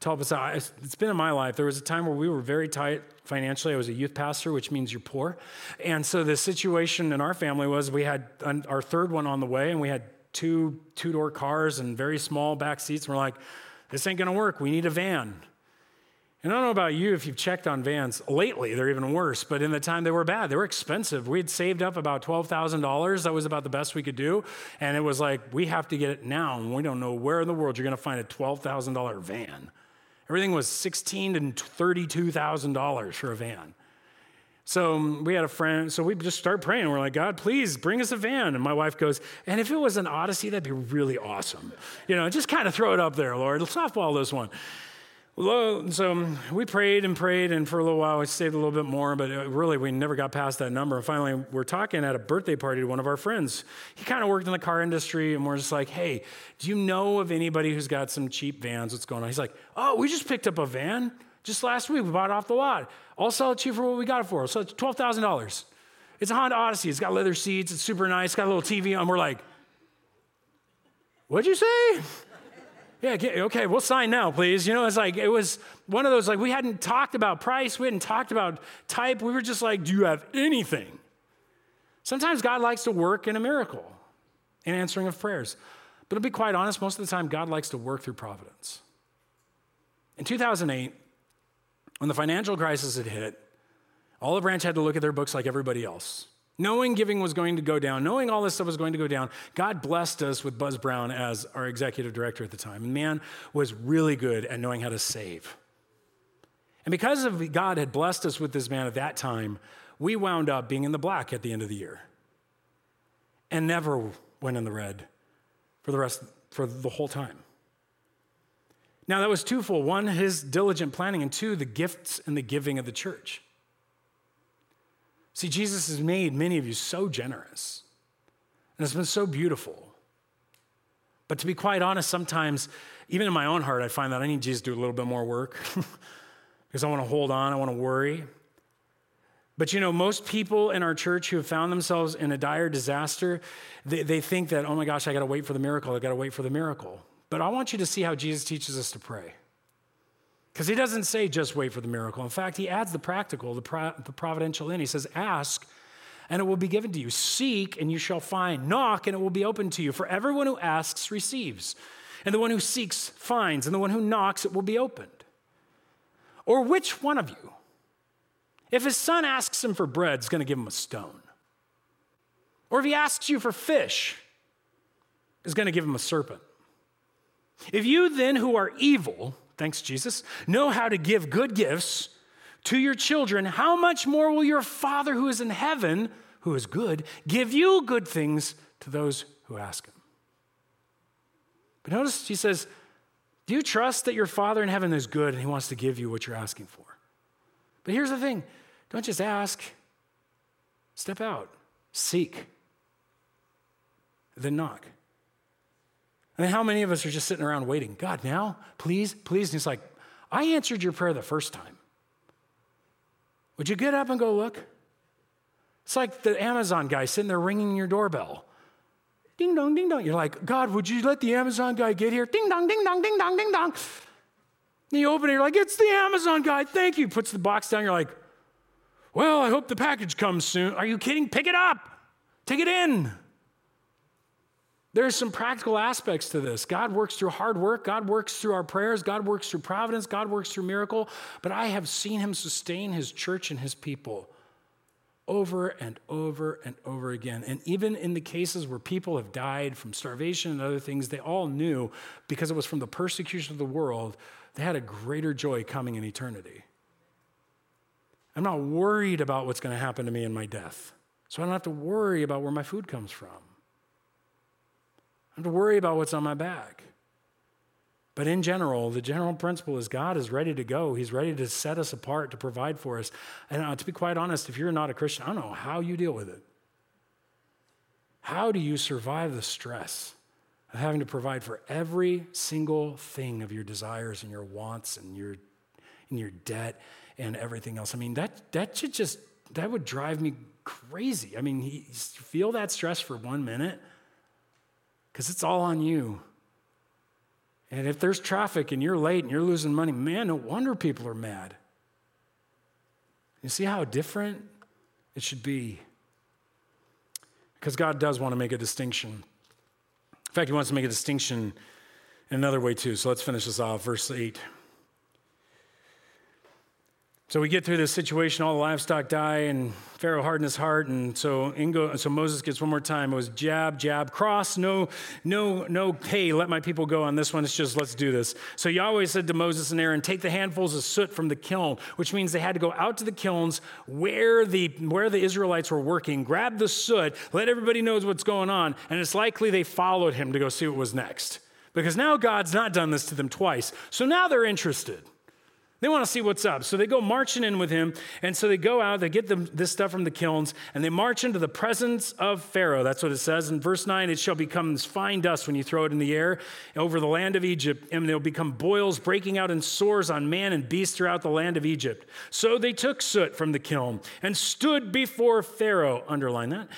To help us out. It's been in my life. There was a time where we were very tight financially. I was a youth pastor, which means you're poor. And so the situation in our family was we had our third one on the way, and we had two two-door cars and very small back seats. And we're like, this ain't going to work. We need a van. And I don't know about you if you've checked on vans. Lately, they're even worse. But in the time, they were bad. They were expensive. We had saved up about twelve thousand dollars. That was about the best we could do. And it was like, we have to get it now. And we don't know where in the world you're going to find a twelve thousand dollars van. Everything was sixteen thousand dollars and thirty-two thousand dollars for a van. So we had a friend, so we just start praying. We're like, God, please bring us a van. And my wife goes, and if it was an Odyssey, that'd be really awesome. You know, just kind of throw it up there, Lord. Let's softball this one. So we prayed and prayed, and for a little while, we saved a little bit more, but really, we never got past that number. And finally, we're talking at a birthday party to one of our friends. He kind of worked in the car industry, and we're just like, hey, do you know of anybody who's got some cheap vans? What's going on? He's like, oh, we just picked up a van just last week. We bought it off the lot. I'll sell it to you for what we got it for. So it's twelve thousand dollars. It's a Honda Odyssey. It's got leather seats. It's super nice. It's got a little T V on. We're like, what'd you say? Yeah, get, okay, we'll sign now, please. You know, it's like, it was one of those, like, we hadn't talked about price. We hadn't talked about type. We were just like, do you have anything? Sometimes God likes to work in a miracle, in answering of prayers. But to be quite honest, most of the time, God likes to work through providence. In two thousand eight, when the financial crisis had hit, Olive Branch had to look at their books like everybody else. Knowing giving was going to go down, knowing all this stuff was going to go down, God blessed us with Buzz Brown as our executive director at the time. And man was really good at knowing how to save. And because of God had blessed us with this man at that time, we wound up being in the black at the end of the year and never went in the red for the rest, for the whole time. Now that was twofold. One, his diligent planning, and two, the gifts and the giving of the church. See, Jesus has made many of you so generous, and it's been so beautiful. But to be quite honest, sometimes, even in my own heart, I find that I need Jesus to do a little bit more work because I want to hold on, I want to worry. But you know, most people in our church who have found themselves in a dire disaster, they, they think that, oh my gosh, I got to wait for the miracle, I got to wait for the miracle. But I want you to see how Jesus teaches us to pray. Because he doesn't say just wait for the miracle. In fact, he adds the practical, the, pro- the providential in. He says, ask and it will be given to you. Seek and you shall find. Knock and it will be open to you. For everyone who asks receives. And the one who seeks finds. And the one who knocks, it will be opened. Or which one of you, if his son asks him for bread, is going to give him a stone? Or if he asks you for fish, is going to give him a serpent? If you then who are evil, thanks, Jesus, know how to give good gifts to your children, how much more will your Father who is in heaven, who is good, give you good things to those who ask him? But notice he says, do you trust that your Father in heaven is good and he wants to give you what you're asking for? But here's the thing, don't just ask, step out, seek, then knock. I mean, how many of us are just sitting around waiting? God, now, please, please. And he's like, I answered your prayer the first time. Would you get up and go look? It's like the Amazon guy sitting there ringing your doorbell. Ding dong, ding dong. You're like, God, would you let the Amazon guy get here? Ding dong, ding dong, ding dong, ding dong. And you open it, you're like, it's the Amazon guy, thank you. Puts the box down, you're like, well, I hope the package comes soon. Are you kidding? Pick it up. Take it in. There's some practical aspects to this. God works through hard work. God works through our prayers. God works through providence. God works through miracle. But I have seen him sustain his church and his people over and over and over again. And even in the cases where people have died from starvation and other things, they all knew because it was from the persecution of the world, they had a greater joy coming in eternity. I'm not worried about what's going to happen to me in my death. So I don't have to worry about where my food comes from. I don't have to worry about what's on my back. But in general, the general principle is God is ready to go. He's ready to set us apart, to provide for us. And uh, to be quite honest, if you're not a Christian, I don't know how you deal with it. How do you survive the stress of having to provide for every single thing of your desires and your wants and your and your debt and everything else? I mean, that that should just, that would drive me crazy. I mean, you feel that stress for one minute, because it's all on you. And if there's traffic and you're late and you're losing money, man, no wonder people are mad. You see how different it should be? Because God does want to make a distinction. In fact, he wants to make a distinction in another way too. So let's finish this off, verse eight. So we get through this situation, all the livestock die, and Pharaoh hardened his heart, and so Ingo, so Moses gets one more time. It was jab, jab, cross, no, no, no pay, let my people go. On this one, it's just, let's do this. So Yahweh said to Moses and Aaron, take the handfuls of soot from the kiln, which means they had to go out to the kilns where the where the Israelites were working, grab the soot, let everybody know what's going on, and it's likely they followed him to go see what was next. Because now God's not done this to them twice, so now they're interested. They want to see what's up. So they go marching in with him. And so they go out, they get the, this stuff from the kilns, and they march into the presence of Pharaoh. That's what it says. In verse nine, it shall become fine dust when you throw it in the air over the land of Egypt, and they'll become boils breaking out in sores on man and beast throughout the land of Egypt. So they took soot from the kiln and stood before Pharaoh, underline that,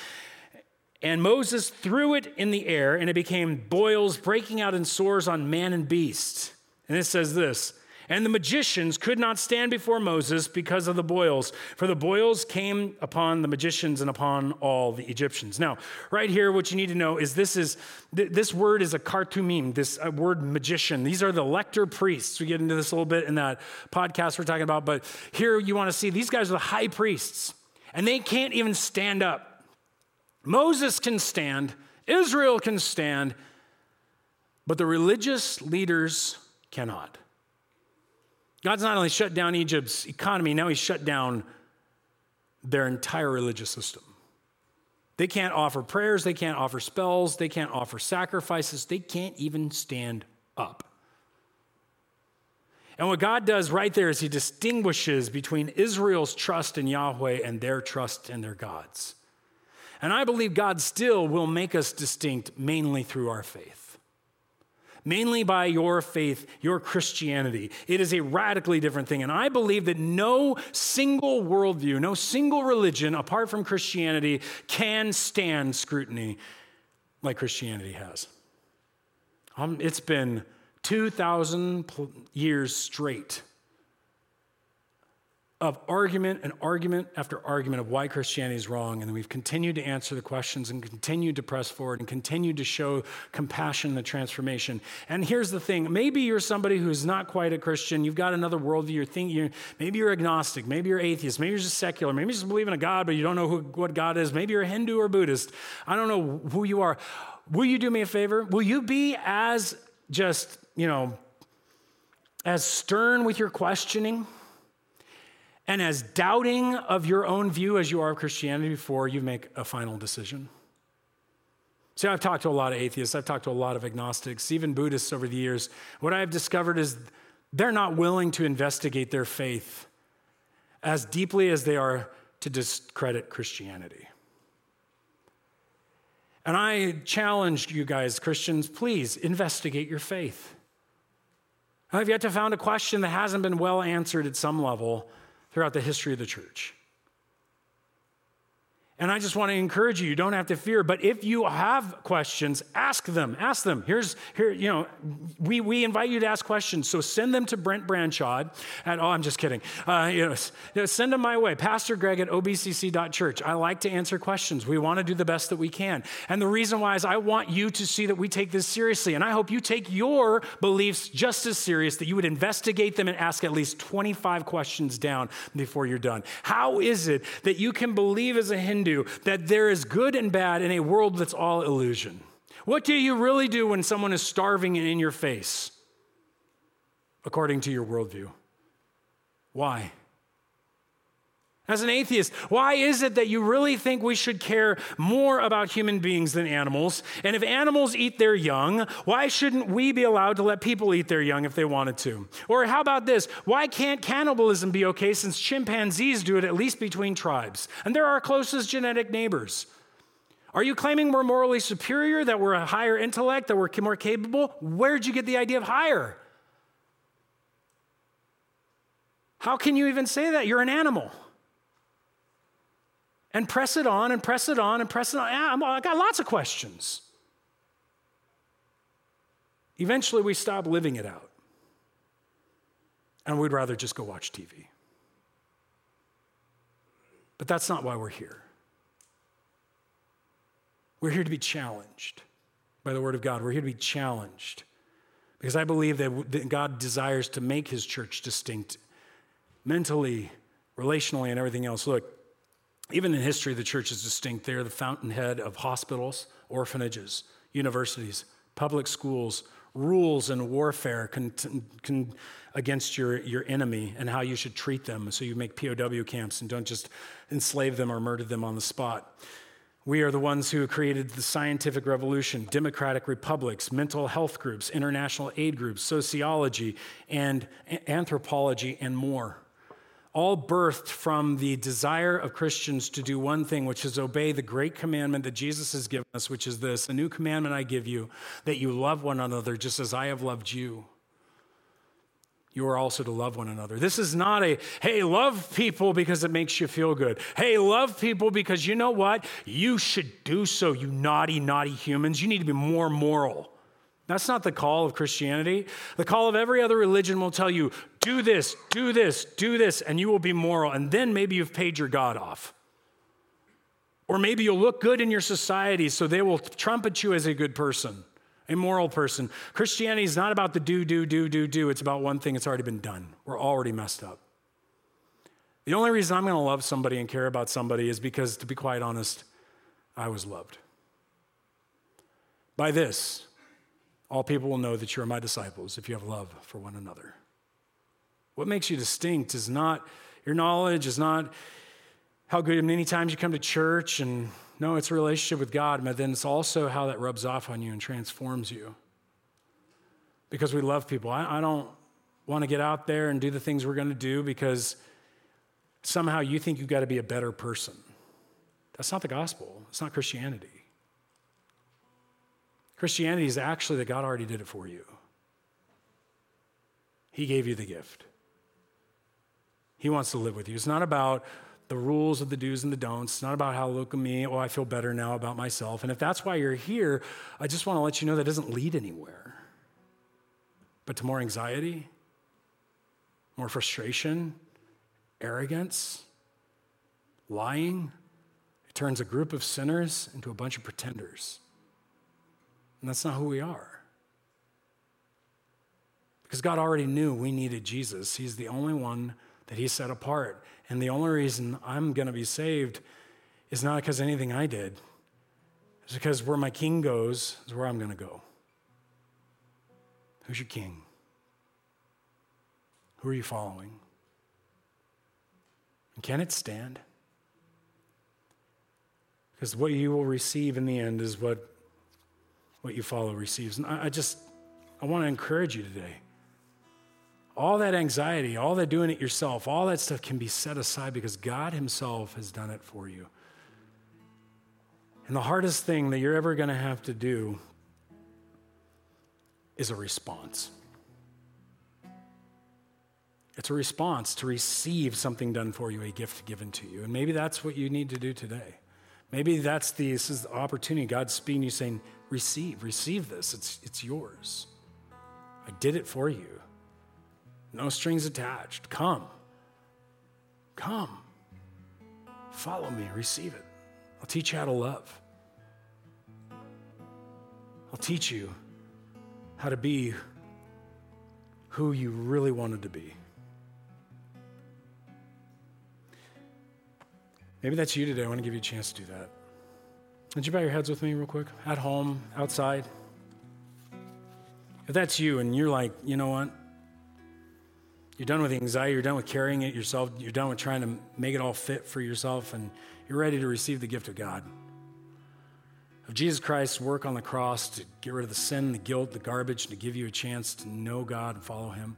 And Moses threw it in the air, and it became boils breaking out in sores on man and beast. And it says this, and the magicians could not stand before Moses because of the boils, for the boils came upon the magicians and upon all the Egyptians. Now, right here, what you need to know is this is th- this word is a kartumim, this uh, word magician. These are the lector priests. We get into this a little bit in that podcast we're talking about, but here you want to see these guys are the high priests, and they can't even stand up. Moses can stand, Israel can stand, but the religious leaders cannot. God's not only shut down Egypt's economy, now he's shut down their entire religious system. They can't offer prayers, they can't offer spells, they can't offer sacrifices, they can't even stand up. And what God does right there is he distinguishes between Israel's trust in Yahweh and their trust in their gods. And I believe God still will make us distinct mainly through our faith. Mainly by your faith, your Christianity. It is a radically different thing. And I believe that no single worldview, no single religion apart from Christianity can stand scrutiny like Christianity has. Um, it's been two thousand years straight of argument and argument after argument of why Christianity is wrong. And we've continued to answer the questions and continued to press forward and continued to show compassion and transformation. And here's the thing. Maybe you're somebody who's not quite a Christian. You've got another worldview. You're thinking, you're, maybe you're agnostic. Maybe you're atheist. Maybe you're just secular. Maybe you just believe in a God, but you don't know who, what God is. Maybe you're a Hindu or Buddhist. I don't know who you are. Will you do me a favor? Will you be as just, you know, as stern with your questioning and as doubting of your own view as you are of Christianity before you make a final decision? See, I've talked to a lot of atheists. I've talked to a lot of agnostics, even Buddhists over the years. What I've discovered is they're not willing to investigate their faith as deeply as they are to discredit Christianity. And I challenge you guys, Christians, please investigate your faith. I've yet to find a question that hasn't been well answered at some level throughout the history of the church. And I just want to encourage you, you don't have to fear, but if you have questions, ask them, ask them. Here's, here, you know, we, we invite you to ask questions, so send them to Brent Branchod at, oh, I'm just kidding. Uh, you know, send them my way, Pastor Greg at O B C C dot church. I like to answer questions. We want to do the best that we can. And the reason why is I want you to see that we take this seriously, and I hope you take your beliefs just as serious, that you would investigate them and ask at least twenty-five questions down before you're done. How is it that you can believe as a Hindu that there is good and bad in a world that's all illusion? What do you really do when someone is starving and in your face, according to your worldview? Why? As an atheist, why is it that you really think we should care more about human beings than animals? And if animals eat their young, why shouldn't we be allowed to let people eat their young if they wanted to? Or how about this? Why can't cannibalism be okay since chimpanzees do it at least between tribes? And they're our closest genetic neighbors. Are you claiming we're morally superior, that we're a higher intellect, that we're more capable? Where'd you get the idea of higher? How can you even say that? You're an animal. And press it on, and press it on, and press it on. I got lots of questions. Eventually, we stop living it out. And we'd rather just go watch T V. But that's not why we're here. We're here to be challenged by the Word of God. We're here to be challenged. Because I believe that God desires to make his church distinct mentally, relationally, and everything else. Look. Even in history, the church is distinct. They are the fountainhead of hospitals, orphanages, universities, public schools, rules and warfare con- con- against your, your enemy and how you should treat them. So you make P O W camps and don't just enslave them or murder them on the spot. We are the ones who created the scientific revolution, democratic republics, mental health groups, international aid groups, sociology and anthropology and more. All birthed from the desire of Christians to do one thing, which is obey the great commandment that Jesus has given us, which is this: a new commandment I give you, that you love one another just as I have loved you. you are also to love one another. This is not a, hey, love people because it makes you feel good. Hey, love people because you know what? You should do so, you naughty, naughty humans. You need to be more moral. That's not the call of Christianity. The call of every other religion will tell you, do this, do this, do this, and you will be moral. And then maybe you've paid your God off. Or maybe you'll look good in your society, so they will trumpet you as a good person, a moral person. Christianity is not about the do, do, do, do, do. It's about one thing. It's already been done. We're already messed up. The only reason I'm going to love somebody and care about somebody is because, to be quite honest, I was loved. By this, all people will know that you are my disciples if you have love for one another. What makes you distinct is not your knowledge, is not how good many times you come to church, and no, it's a relationship with God, but then it's also how that rubs off on you and transforms you. Because we love people. I, I don't want to get out there and do the things we're going to do because somehow you think you've got to be a better person. That's not the gospel. It's not Christianity. Christianity is actually that God already did it for you. He gave you the gift. He wants to live with you. It's not about the rules of the do's and the don'ts. It's not about how, look at me, oh, I feel better now about myself. And if that's why you're here, I just want to let you know that doesn't lead anywhere. But to more anxiety, more frustration, arrogance, lying. It turns a group of sinners into a bunch of pretenders. And that's not who we are. Because God already knew we needed Jesus. He's the only one that he set apart. And the only reason I'm going to be saved is not because of anything I did. It's because where my king goes is where I'm going to go. Who's your king? Who are you following? And can it stand? Because what you will receive in the end is what What you follow receives. And I, I just, I want to encourage you today. All that anxiety, all that doing it yourself, all that stuff can be set aside because God himself has done it for you. And the hardest thing that you're ever going to have to do is a response. It's a response to receive something done for you, a gift given to you. And maybe that's what you need to do today. Maybe that's the, this is the opportunity. God's speaking to you saying, receive, receive this. It's it's yours. I did it for you. No strings attached. Come. Come. Follow me. Receive it. I'll teach you how to love. I'll teach you how to be who you really wanted to be. Maybe that's you today. I want to give you a chance to do that. Would you bow your heads with me real quick? At home, outside. If that's you and you're like, you know what? You're done with the anxiety. You're done with carrying it yourself. You're done with trying to make it all fit for yourself. And you're ready to receive the gift of God. Of Jesus Christ's work on the cross to get rid of the sin, the guilt, the garbage, and to give you a chance to know God and follow him.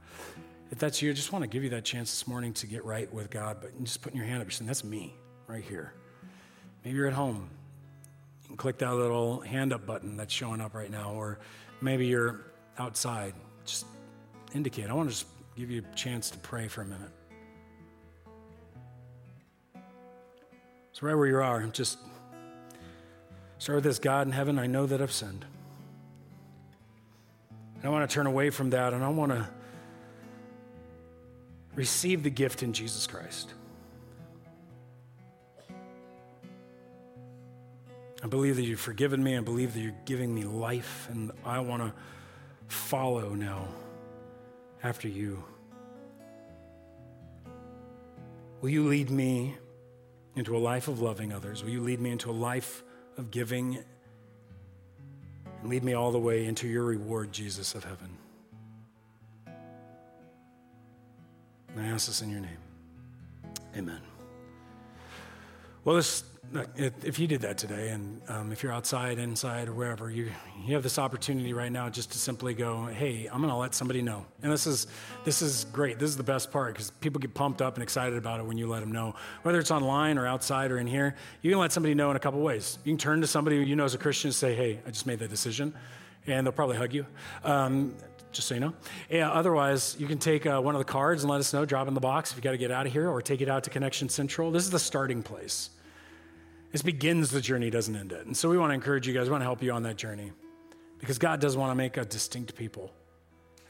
If that's you, I just want to give you that chance this morning to get right with God. But just putting your hand up, you're saying, that's me right here. Maybe you're at home. And click that little hand up button that's showing up right now, or maybe you're outside. Just indicate. I want to just give you a chance to pray for a minute. So right where you are, just start with this: God in heaven, I know that I've sinned. And I want to turn away from that, and I want to receive the gift in Jesus Christ. I believe that you've forgiven me. I believe that you're giving me life, and I want to follow now after you. Will you lead me into a life of loving others? Will you lead me into a life of giving? And lead me all the way into your reward, Jesus of heaven. And I ask this in your name. Amen. Well, this... if you did that today, and um, if you're outside, inside, or wherever, you you have this opportunity right now just to simply go, hey, I'm going to let somebody know. And this is this is great. This is the best part, because people get pumped up and excited about it when you let them know. Whether it's online or outside or in here, you can let somebody know in a couple ways. You can turn to somebody who you know is a Christian and say, hey, I just made that decision. And they'll probably hug you. Um, just so you know. Yeah, otherwise, you can take uh, one of the cards and let us know, drop in the box if you got to get out of here, or take it out to Connection Central. This is the starting place. This begins the journey, doesn't end it. And so we want to encourage you guys, we want to help you on that journey, because God does want to make a distinct people.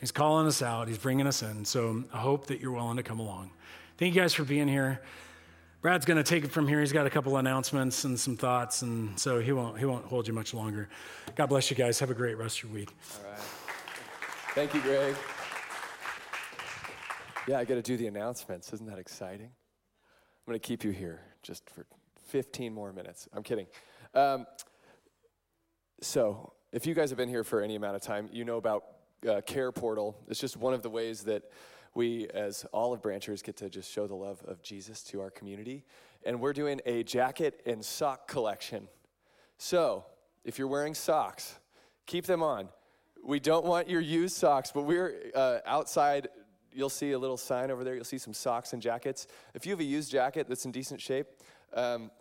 He's calling us out. He's bringing us in. So I hope that you're willing to come along. Thank you guys for being here. Brad's going to take it from here. He's got a couple announcements and some thoughts, and so he won't he won't hold you much longer. God bless you guys. Have a great rest of your week. All right. Thank you, Greg. Yeah, I got to do the announcements. Isn't that exciting? I'm going to keep you here just for fifteen more minutes. I'm kidding. Um, so if you guys have been here for any amount of time, you know about uh, Care Portal. It's just one of the ways that we as Olive Branchers get to just show the love of Jesus to our community. And we're doing a jacket and sock collection. So if you're wearing socks, keep them on. We don't want your used socks, but we're uh, outside. You'll see a little sign over there. You'll see some socks and jackets. If you have a used jacket that's in decent shape, um,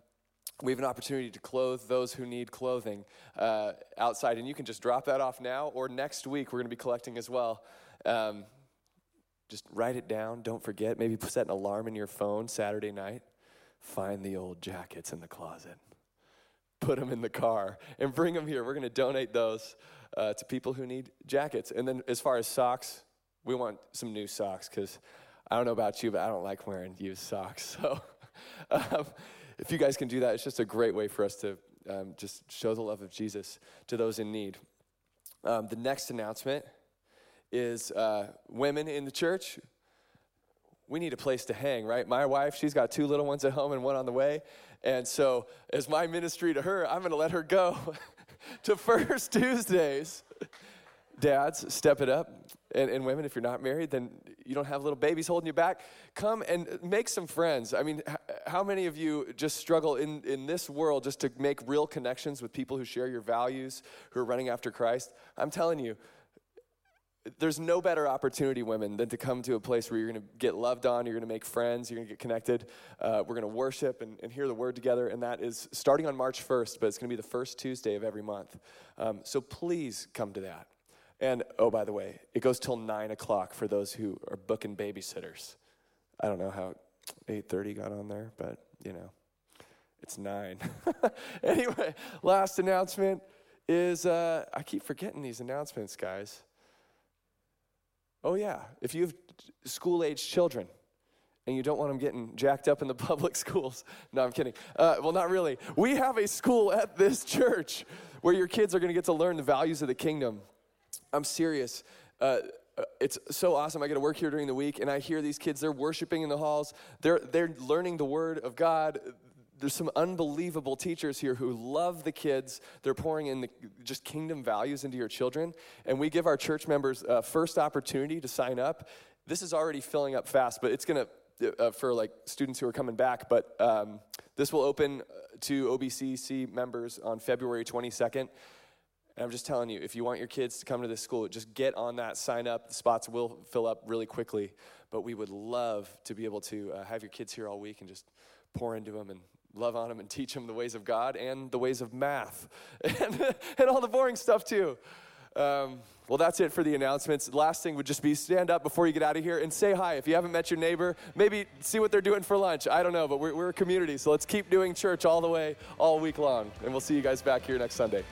we have an opportunity to clothe those who need clothing uh, outside. And you can just drop that off now, or next week we're going to be collecting as well. Um, just write it down. Don't forget. Maybe set an alarm in your phone Saturday night. Find the old jackets in the closet. Put them in the car and bring them here. We're going to donate those Uh, to people who need jackets. And then as far as socks, we want some new socks, because I don't know about you, but I don't like wearing used socks. So um, if you guys can do that, it's just a great way for us to um, just show the love of Jesus to those in need. Um, the next announcement is uh, women in the church. We need a place to hang, right? My wife, she's got two little ones at home and one on the way. And so as my ministry to her, I'm going to let her go to First Tuesdays. Dads, step it up. And, and women, if you're not married, then you don't have little babies holding you back. Come and make some friends. I mean, h- how many of you just struggle in, in this world just to make real connections with people who share your values, who are running after Christ? I'm telling you, there's no better opportunity, women, than to come to a place where you're going to get loved on, you're going to make friends, you're going to get connected. Uh, we're going to worship and, and hear the word together, and that is starting on March first, but it's going to be the first Tuesday of every month. Um, so please come to that. And, oh, by the way, it goes till nine o'clock for those who are booking babysitters. I don't know how eight thirty got on there, but, you know, it's nine. Anyway, last announcement is, uh, I keep forgetting these announcements, guys. Oh, yeah, if you have school-aged children and you don't want them getting jacked up in the public schools. No, I'm kidding. Uh, well, not really. We have a school at this church where your kids are going to get to learn the values of the kingdom. I'm serious. Uh, it's so awesome. I get to work here during the week, and I hear these kids. They're worshiping in the halls. They're they're learning the word of God. There's some unbelievable teachers here who love the kids. They're pouring in the just kingdom values into your children. And we give our church members a first opportunity to sign up. This is already filling up fast, but it's going to, uh, for like students who are coming back, but um, this will open to O B C C members on February twenty-second. And I'm just telling you, if you want your kids to come to this school, just get on that, sign up. The spots will fill up really quickly, but we would love to be able to uh, have your kids here all week and just pour into them and love on them and teach them the ways of God and the ways of math and, and all the boring stuff too. Um, well, that's it for the announcements. Last thing would just be stand up before you get out of here and say hi. If you haven't met your neighbor, maybe see what they're doing for lunch. I don't know, but we're, we're a community, so let's keep doing church all the way, all week long. And we'll see you guys back here next Sunday.